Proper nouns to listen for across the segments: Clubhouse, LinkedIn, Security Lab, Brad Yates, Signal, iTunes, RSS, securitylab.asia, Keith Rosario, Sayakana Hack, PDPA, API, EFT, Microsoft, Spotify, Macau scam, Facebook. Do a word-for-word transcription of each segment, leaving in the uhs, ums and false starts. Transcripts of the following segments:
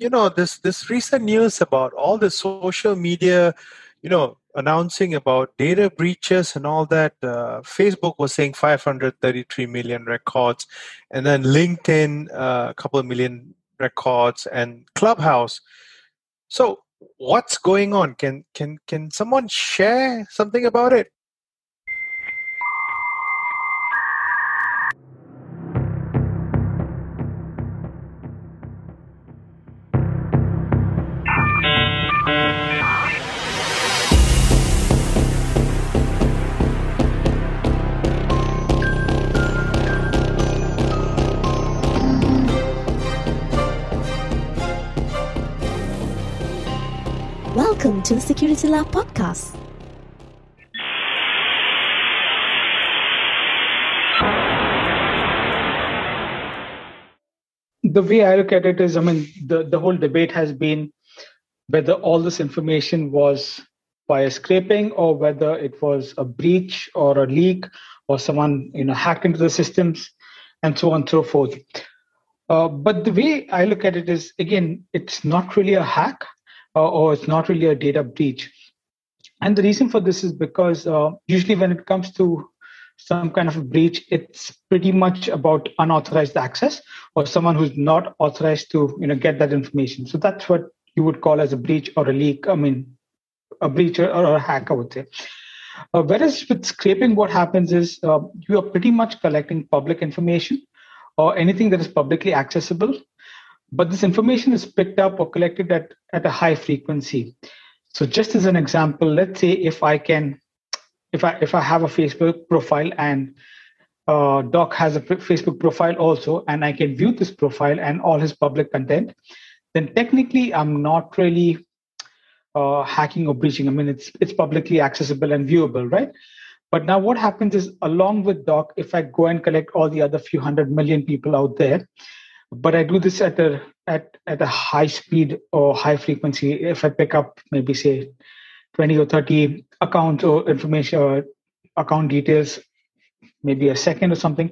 you know, this this recent news about all the social media, you know, announcing about data breaches and all that. Uh, Facebook was saying five hundred thirty-three million records, and then LinkedIn uh, a couple of million records, and Clubhouse. So what's going on? Can can can someone share something about it? Welcome to the Security Lab podcast. The way I look at it is, I mean, the, the whole debate has been whether all this information was via scraping or whether it was a breach or a leak or someone, you know, hacked into the systems and so on and so forth. Uh, but the way I look at it is, again, it's not really a hack. Uh, or it's not really a data breach. And the reason for this is because uh, usually when it comes to some kind of a breach, it's pretty much about unauthorized access or someone who's not authorized to, you know, get that information. So that's what you would call as a breach or a leak. I mean, a breach or, or a hack, I would say. Uh, whereas with scraping, what happens is uh, you are pretty much collecting public information or anything that is publicly accessible. But this information is picked up or collected at, at a high frequency. So just as an example, let's say if I can, if I if I have a Facebook profile and uh, Doc has a Facebook profile also, and I can view this profile and all his public content, then technically I'm not really uh, hacking or breaching. I mean, it's it's publicly accessible and viewable, right? But now what happens is, along with Doc, if I go and collect all the other few hundred million people out there, but I do this at a at at a high speed or high frequency. If I pick up maybe say twenty or thirty accounts or information or account details, maybe a second or something,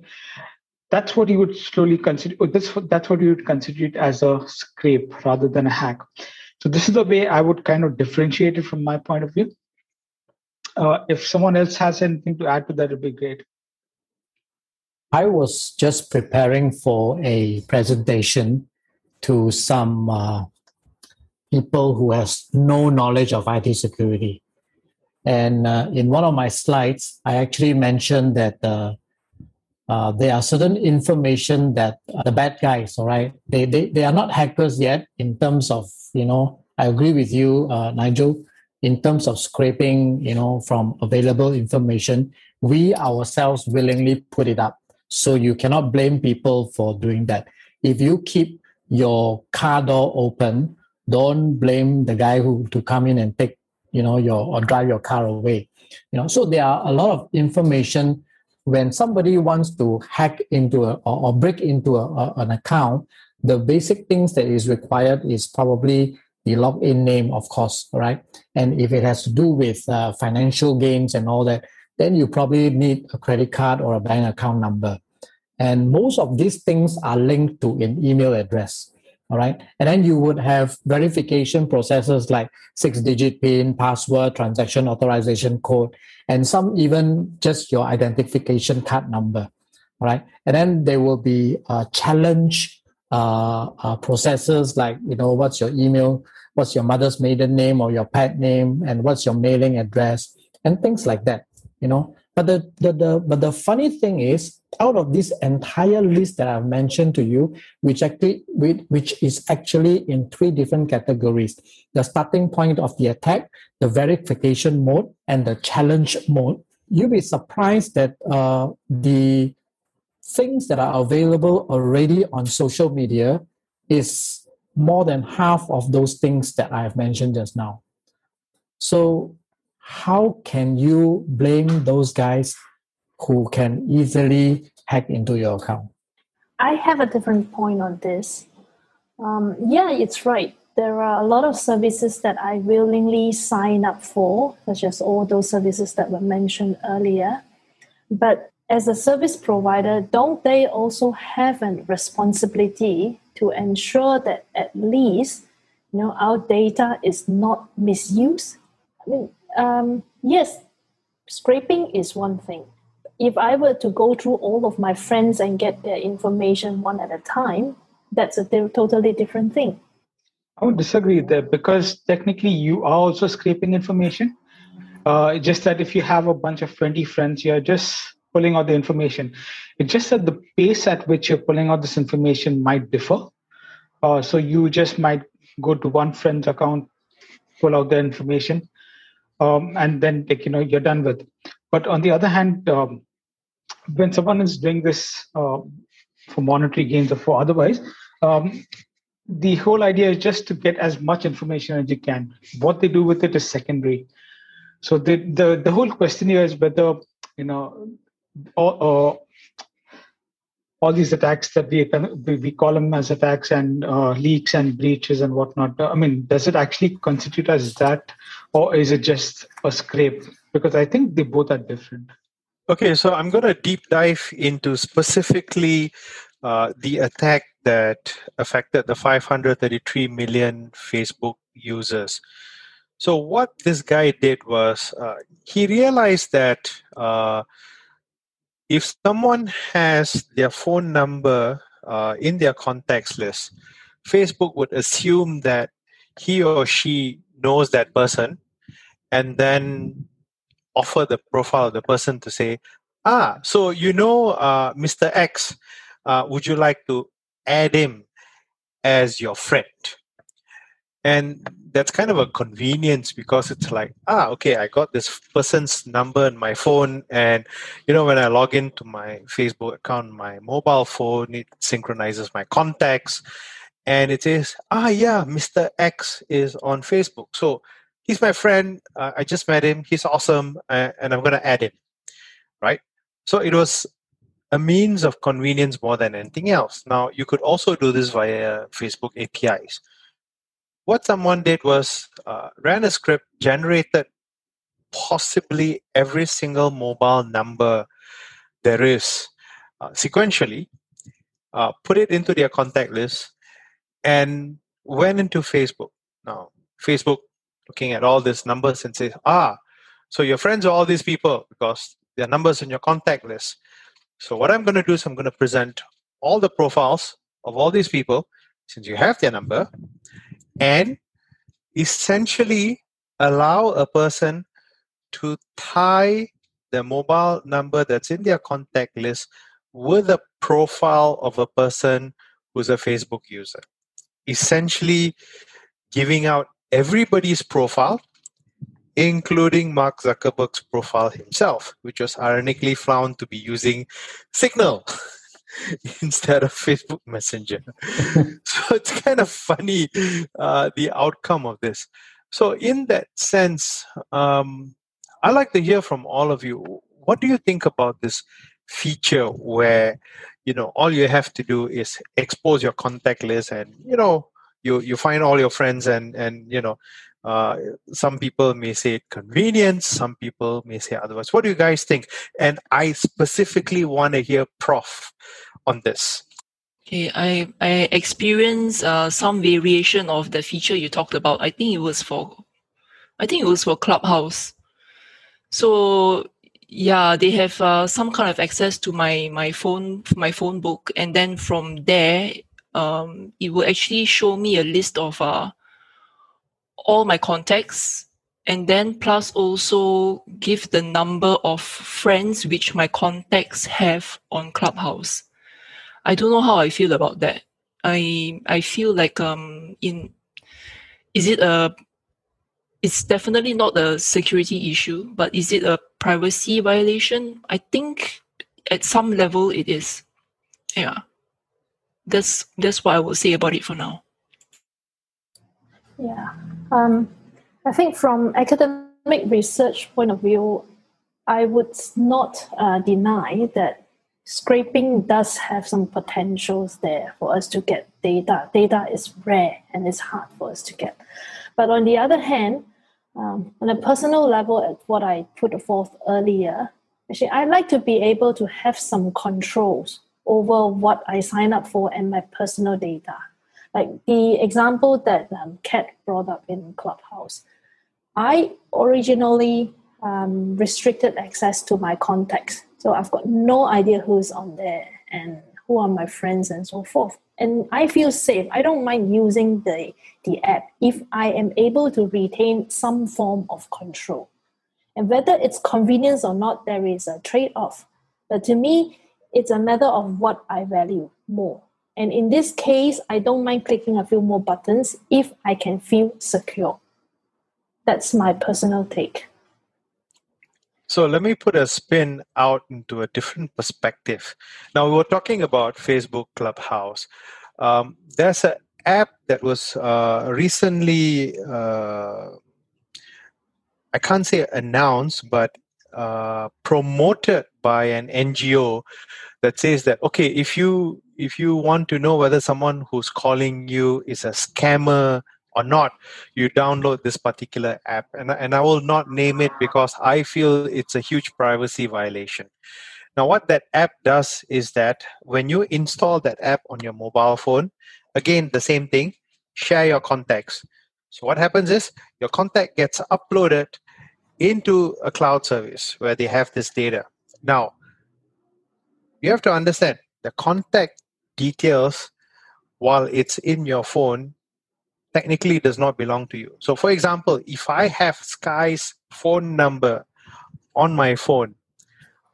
that's what you would slowly consider. Or this that's what you would consider it as a scrape rather than a hack. So this is the way I would kind of differentiate it from my point of view. Uh, if someone else has anything to add to that, it'd be great. I was just preparing for a presentation to some uh, people who has no knowledge of I T security. And uh, in one of my slides, I actually mentioned that uh, uh, there are certain information that uh, the bad guys, all right, they, they they are not hackers yet in terms of, you know, I agree with you, uh, Nigel, in terms of scraping, you know, from available information, we ourselves willingly put it up. So you cannot blame people for doing that. If you keep your car door open, don't blame the guy who to come in and take, you know, your or drive your car away. You know, so there are a lot of information when somebody wants to hack into a, or, or break into a, a, an account. The basic things that is required is probably the login name, of course, right? And if it has to do with uh, financial gains and all that, then you probably need a credit card or a bank account number. And most of these things are linked to an email address, all right? And then you would have verification processes like six-digit PIN, password, transaction authorization code, and some even just your identification card number, all right? And then there will be uh, challenge uh, uh, processes like, you know, what's your email, what's your mother's maiden name or your pet name, and what's your mailing address, and things like that. You know, but the, the, the but the funny thing is, out of this entire list that I've mentioned to you, which actually which is actually in three different categories: the starting point of the attack, the verification mode, and the challenge mode. You'll be surprised that uh, the things that are available already on social media is more than half of those things that I've mentioned just now. So how can you blame those guys who can easily hack into your account? I have a different point on this. Um, yeah, it's right. There are a lot of services that I willingly sign up for, such as all those services that were mentioned earlier. But as a service provider, don't they also have a responsibility to ensure that at least, you know, our data is not misused? I mean, um, yes, scraping is one thing. If I were to go through all of my friends and get their information one at a time, that's a totally different thing. I would disagree there, because technically you are also scraping information. Uh, just that if you have a bunch of twenty friends, you're just pulling out the information. It's just that the pace at which you're pulling out this information might differ. Uh, so you just might go to one friend's account, pull out their information, um, and then like, you know, you're done with. But on the other hand, um, when someone is doing this uh, for monetary gains or for otherwise, um, the whole idea is just to get as much information as you can. What they do with it is secondary. So the the, the whole question here is whether, you know, all, uh, all these attacks that we we call them as attacks and uh, leaks and breaches and whatnot. I mean, does it actually constitute as that, or is it just a scrape? Because I think they both are different. Okay, so I'm going to deep dive into specifically uh, the attack that affected the five hundred thirty-three million Facebook users. So what this guy did was uh, he realized that uh, if someone has their phone number uh, in their contacts list, Facebook would assume that he or she knows that person and then offer the profile of the person to say, ah, so you know uh, Mister X, uh, would you like to add him as your friend? And that's kind of a convenience, because it's like, ah, okay, I got this person's number in my phone, and you know, when I log into my Facebook account, my mobile phone, it synchronizes my contacts, and it says, ah, yeah, Mister X is on Facebook, so he's my friend. Uh, I just met him. He's awesome, uh, and I'm going to add him, right? So it was a means of convenience more than anything else. Now, you could also do this via Facebook A P Is. What someone did was uh, ran a script, generated possibly every single mobile number there is uh, sequentially, uh, put it into their contact list, and went into Facebook. Now, Facebook, looking at all these numbers, and says, ah, so your friends are all these people because their numbers in your contact list. So what I'm going to do is I'm going to present all the profiles of all these people, since you have their number, and essentially allow a person to tie the mobile number that's in their contact list with a profile of a person who's a Facebook user. Essentially giving out everybody's profile, including Mark Zuckerberg's profile himself, which was ironically found to be using Signal instead of Facebook Messenger. So it's kind of funny, uh, the outcome of this. So in that sense, um, I'd like to hear from all of you. What do you think about this feature where, you know, all you have to do is expose your contact list and, you know, You, you find all your friends, and, and you know, uh, some people may say convenience, some people may say otherwise. What do you guys think? And I specifically want to hear Prof on this. Okay, I, I experienced uh, some variation of the feature you talked about. I think it was for, I think it was for Clubhouse. So yeah, they have uh, some kind of access to my my phone my phone book, and then from there, Um, it will actually show me a list of uh, all my contacts, and then plus also give the number of friends which my contacts have on Clubhouse. I don't know how I feel about that. I I feel like um in is it a it's definitely not a security issue, but is it a privacy violation? I think at some level it is. Yeah. That's that's what I will say about it for now. Yeah, um, I think from academic research point of view, I would not uh, deny that scraping does have some potentials there for us to get data. Data is rare and it's hard for us to get. But on the other hand, um, on a personal level, at what I put forth earlier, Actually, I like to be able to have some controls over what I sign up for and my personal data. Like the example that um, Kat brought up in Clubhouse. I originally um, restricted access to my contacts. So I've got no idea who's on there and who are my friends and so forth. And I feel safe. I don't mind using the, the app if I am able to retain some form of control. And whether it's convenience or not, there is a trade-off. But to me, it's a matter of what I value more. And in this case, I don't mind clicking a few more buttons if I can feel secure. That's my personal take. So let me put a spin out into a different perspective. Now, we were talking about Facebook Clubhouse. Um, there's an app that was uh, recently, uh, I can't say announced, but uh, promoted by an N G O that says that, okay, if you if you want to know whether someone who's calling you is a scammer or not, you download this particular app. And, and I will not name it because I feel it's a huge privacy violation. Now, what that app does is that when you install that app on your mobile phone, again, the same thing, share your contacts. So what happens is your contact gets uploaded into a cloud service where they have this data. Now, you have to understand the contact details while it's in your phone technically does not belong to you. So for example, if I have Sky's phone number on my phone,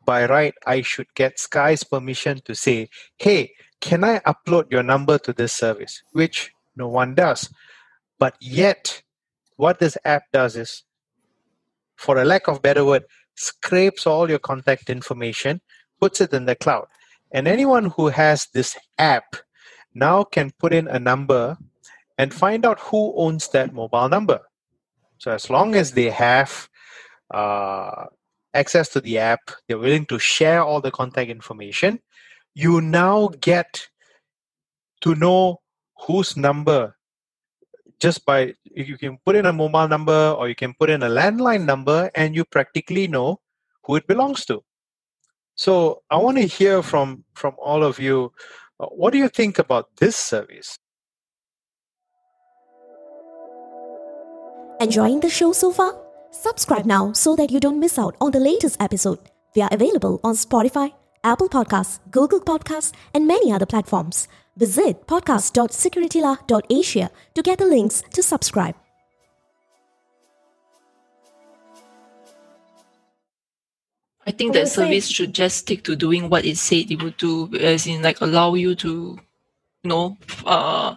by right, I should get Sky's permission to say, hey, can I upload your number to this service? Which no one does. But yet, what this app does is, for a lack of better word, scrapes all your contact information, puts it in the cloud. And anyone who has this app now can put in a number and find out who owns that mobile number. So as long as they have uh, access to the app, they're willing to share all the contact information, you now get to know whose number, just by, you can put in a mobile number or you can put in a landline number and you practically know who it belongs to. So I want to hear from, from all of you, uh, what do you think about this service? Enjoying the show so far? Subscribe now so that you don't miss out on the latest episode. We are available on Spotify, Apple Podcasts, Google Podcasts, and many other platforms. Visit podcast dot security lab dot asia to get the links to subscribe. I think that service should just stick to doing what it said it would do, as in like allow you to, you know, uh,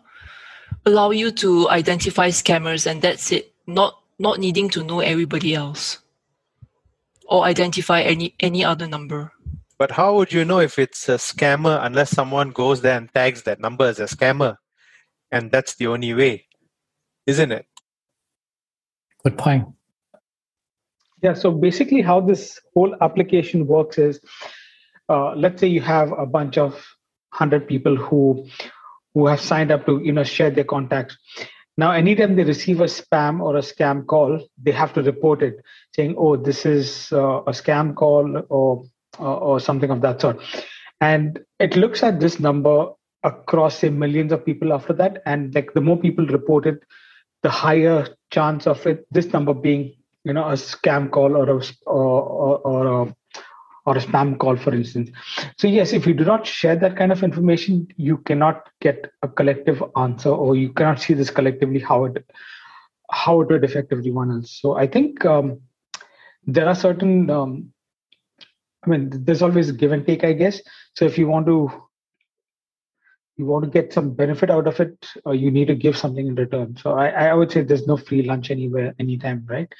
allow you to identify scammers, and that's it. Not not needing to know everybody else or identify any, any other number. But how would you know if it's a scammer unless someone goes there and tags that number as a scammer? And that's the only way, isn't it? Good point. Yeah, so basically how this whole application works is, uh, let's say you have a bunch of one hundred people who who have signed up to, you know, share their contacts. Now, anytime they receive a spam or a scam call, they have to report it, saying, oh, this is uh, a scam call or, or or something of that sort. And it looks at this number across, say, millions of people after that. And like the more people report it, the higher chance of it, this number being, you know, a scam call or a, or, or, or a, or a spam call, for instance. So yes, if you do not share that kind of information, you cannot get a collective answer, or you cannot see this collectively, how it, how it would affect everyone else. So I think um, there are certain, um, I mean, there's always a give and take, I guess. So if you want to, you want to get some benefit out of it, or you need to give something in return. So I, I would say there's no free lunch anywhere, anytime, right?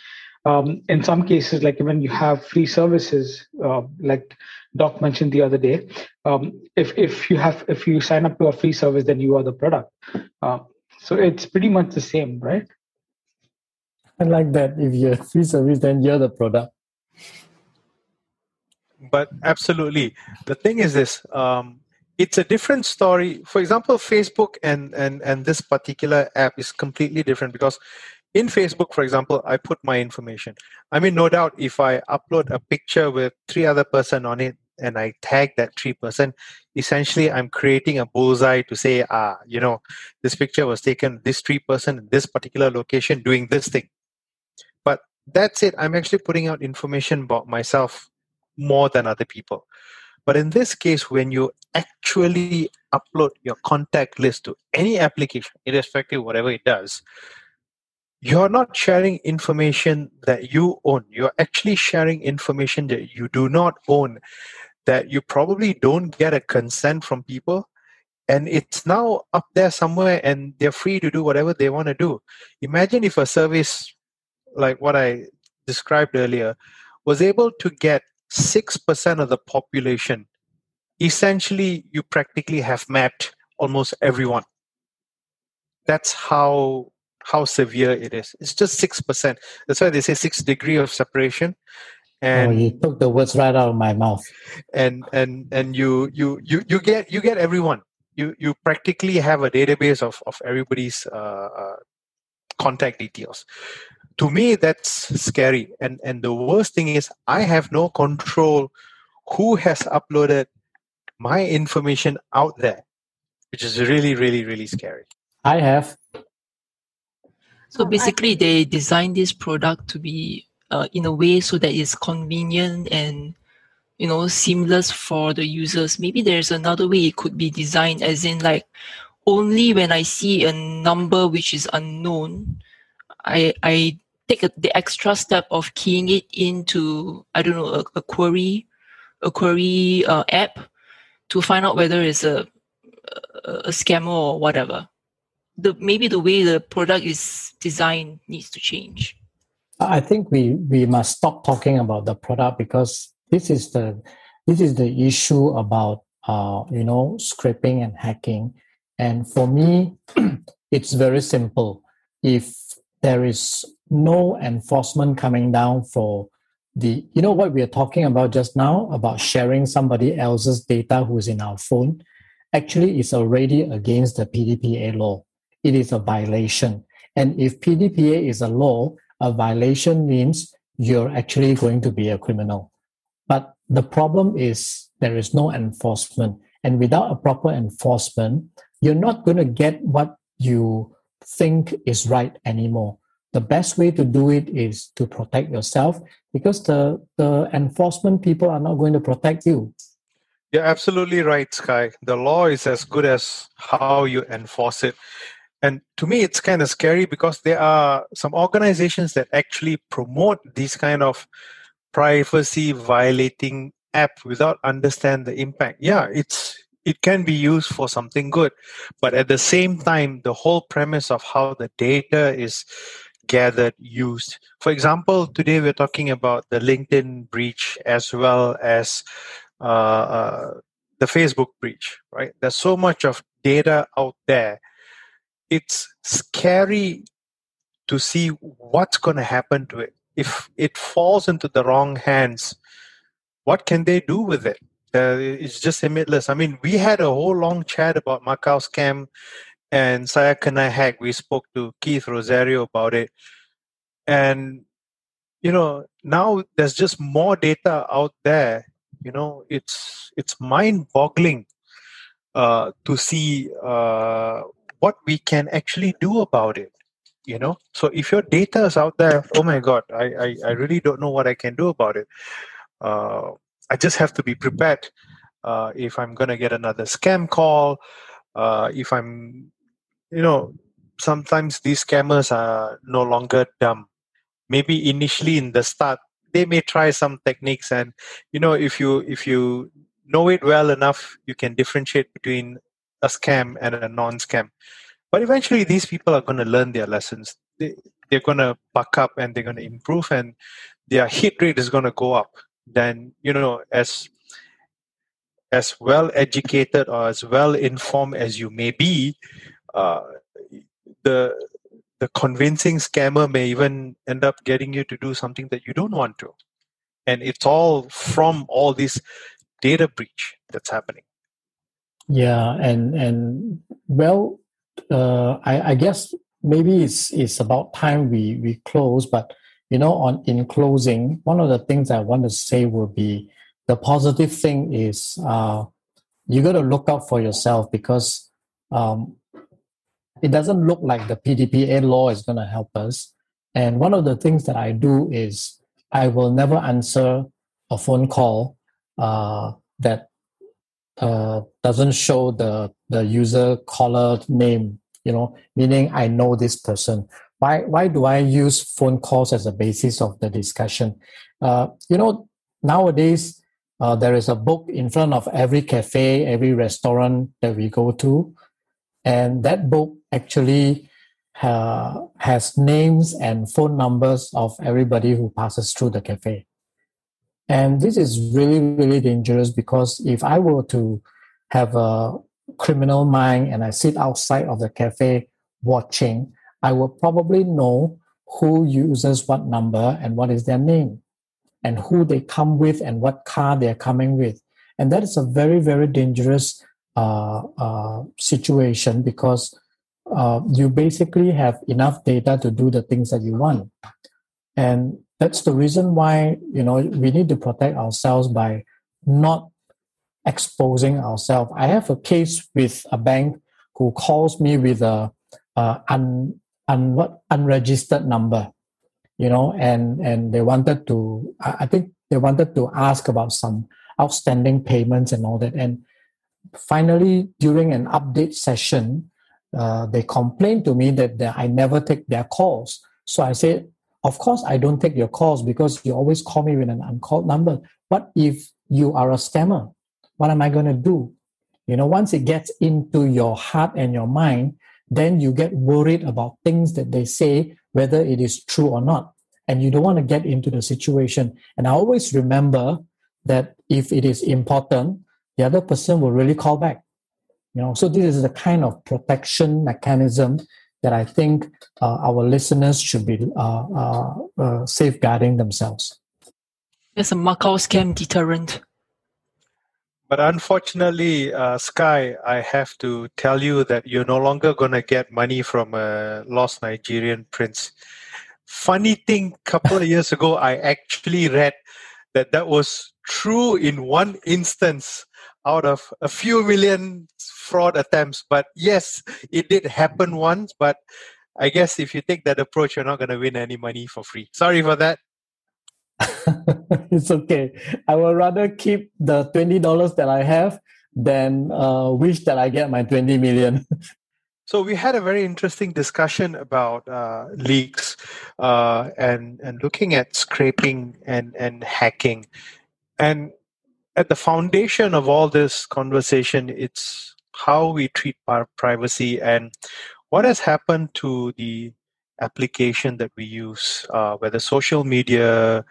Um, in some cases, like when you have free services, uh, like Doc mentioned the other day, um, if if you have if you sign up to a free service, then you are the product. Uh, so it's pretty much the same, right? I like that. If you're a free service, then you're the product. But absolutely, the thing is this: um, it's a different story. For example, Facebook and and and this particular app is completely different because in Facebook, for example, I put my information. I mean, no doubt, if I upload a picture with three other person on it and I tag that three person, essentially I'm creating a bullseye to say, ah, you know, this picture was taken, this three person in this particular location doing this thing. But that's it. I'm actually putting out information about myself more than other people. But in this case, when you actually upload your contact list to any application, irrespective of whatever it does, you're not sharing information that you own. You're actually sharing information that you do not own, that you probably don't get a consent from people. And it's now up there somewhere and they're free to do whatever they want to do. Imagine if a service like what I described earlier was able to get six percent of the population. Essentially, you practically have mapped almost everyone. That's how how severe it is. It's just six percent. That's why they say six degree of separation. And oh, you took the words right out of my mouth. And and and you you you you get you get everyone. You you practically have a database of of everybody's uh, uh, contact details. To me, that's scary. And and the worst thing is I have no control who has uploaded my information out there, which is really, really, really scary. I have. So basically, they designed this product to be uh, in a way so that it's convenient and, you know, seamless for the users. Maybe there's another way it could be designed, as in like only when I see a number which is unknown, I I take a, the extra step of keying it into, I don't know, a, a query, a query uh, app to find out whether it's a, a, a scammer or whatever. The, maybe the way the product is designed needs to change. I think we, we must stop talking about the product, because this is the this is the issue about uh, you know, scraping and hacking. And for me, it's very simple. If there is no enforcement coming down for the, you know what we are talking about just now, about sharing somebody else's data who is in our phone, actually is already against the P D P A law. It is a violation. And if P D P A is a law, a violation means you're actually going to be a criminal. But the problem is there is no enforcement. And without a proper enforcement, you're not going to get what you think is right anymore. The best way to do it is to protect yourself, because the the enforcement people are not going to protect you. You're absolutely right, Sky. The law is as good as how you enforce it. And to me, it's kind of scary, because there are some organizations that actually promote these kind of privacy violating app without understand the impact. Yeah, it's it can be used for something good. But at the same time, the whole premise of how the data is gathered, used. For example, today we're talking about the LinkedIn breach as well as uh, uh, the Facebook breach, right? There's so much of data out there. It's scary to see what's going to happen to it. If it falls into the wrong hands, what can they do with it? Uh, it's just limitless. I mean, we had a whole long chat about Macau scam and Sayakana Hack. We spoke to Keith Rosario about it. And, you know, now there's just more data out there. You know, it's it's mind-boggling uh, to see uh, what we can actually do about it, you know. So if your data is out there, oh, my God, I, I, I really don't know what I can do about it. Uh, I just have to be prepared uh, if I'm going to get another scam call, uh, if I'm, you know, sometimes these scammers are no longer dumb. Maybe initially in the start, they may try some techniques, and, you know, if you, if you know it well enough, you can differentiate between a scam and a non-scam. But eventually these people are going to learn their lessons. They, they're going to buck up and they're going to improve, and their hit rate is going to go up. Then, you know, as as well educated or as well informed as you may be, uh, the the convincing scammer may even end up getting you to do something that you don't want to, and it's all from all this data breach that's happening. Yeah, and and well, uh, I, I guess maybe it's it's about time we we close. But you know, on in closing, one of the things I want to say will be the positive thing is uh, you got to look out for yourself, because um, it doesn't look like the P D P A law is going to help us. And one of the things that I do is I will never answer a phone call uh, that uh, doesn't show the the user caller name. You know, meaning I know this person. Why why do I use phone calls as a basis of the discussion? Uh, you know, nowadays uh, there is a book in front of every cafe, every restaurant that we go to, and that book actually uh, has names and phone numbers of everybody who passes through the cafe. And this is really, really dangerous, because if I were to have a criminal mind and I sit outside of the cafe watching, I will probably know who uses what number and what is their name and who they come with and what car they're coming with. And that is a very, very dangerous uh, uh, situation, because uh, you basically have enough data to do the things that you want. And that's the reason why, you know, we need to protect ourselves by not exposing ourselves. I have a case with a bank who calls me with a uh, un, un, what, unregistered number, you know, and, and they wanted to, I think they wanted to ask about some outstanding payments and all that. And finally, during an update session, uh, they complained to me that they, I never take their calls. So I said, of course, I don't take your calls, because you always call me with an uncalled number. What if you are a scammer? What am I going to do? You know, once it gets into your heart and your mind, then you get worried about things that they say, whether it is true or not. And you don't want to get into the situation. And I always remember that if it is important, the other person will really call back. You know, so this is the kind of protection mechanism that I think uh, our listeners should be uh, uh, uh, safeguarding themselves. There's a Macau scam deterrent. But unfortunately, uh, Sky, I have to tell you that you're no longer going to get money from a lost Nigerian prince. Funny thing, a couple of years ago, I actually read that that was true in one instance out of a few million fraud attempts. But yes, it did happen once. But I guess if you take that approach, you're not going to win any money for free. Sorry for that. It's okay. I would rather keep the twenty dollars that I have than uh, wish that I get my twenty million. So we had a very interesting discussion about uh, leaks uh, and, and looking at scraping and, and hacking. And at the foundation of all this conversation, it's how we treat our privacy and what has happened to the application that we use, uh, whether social media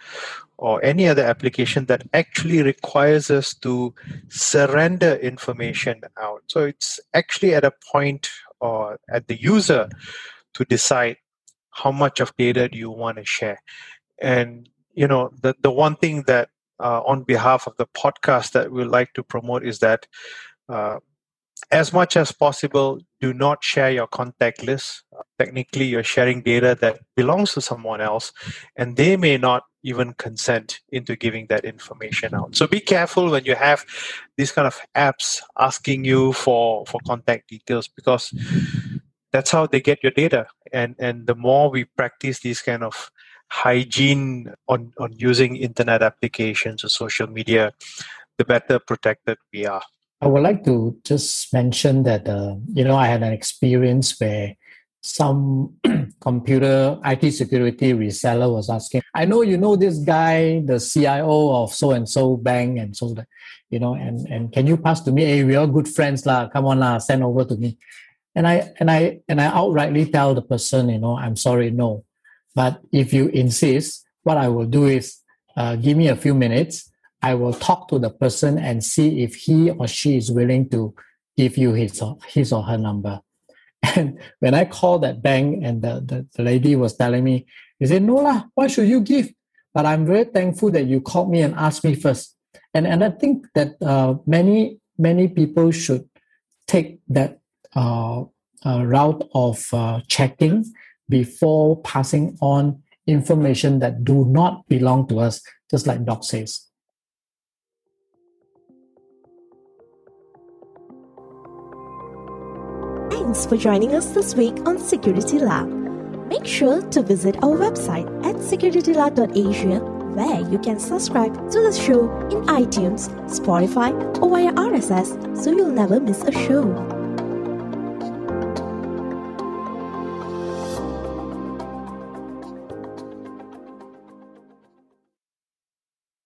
or any other application that actually requires us to surrender information out. So it's actually at a point or at the user to decide how much of data do you want to share. And, you know, the, the one thing that uh, on behalf of the podcast that we like to promote is that uh, as much as possible, do not share your contact list. Technically, you're sharing data that belongs to someone else, and they may not even consent into giving that information out. So be careful when you have these kind of apps asking you for, for contact details, because that's how they get your data. And, and the more we practice these kind of hygiene on, on using internet applications or social media, the better protected we are. I would like to just mention that, uh, you know, I had an experience where some computer I T security reseller was asking, I know you know this guy, the C I O of so-and-so bank and so, you know, and, and can you pass to me? Hey, we're all good friends, lah. Come on, lah. Send over to me. And I, and, I, and I outrightly tell the person, you know, I'm sorry, no. But if you insist, what I will do is uh, give me a few minutes. I will talk to the person and see if he or she is willing to give you his or, his or her number. And when I called that bank and the, the, the lady was telling me, she said, no lah, why should you give? But I'm very thankful that you called me and asked me first. And and I think that uh, many, many people should take that uh, uh, route of uh, checking before passing on information that do not belong to us, just like Doc says. Thanks for joining us this week on Security Lab. Make sure to visit our website at security lab dot asia, where you can subscribe to the show in iTunes, Spotify, or via R S S so you'll never miss a show.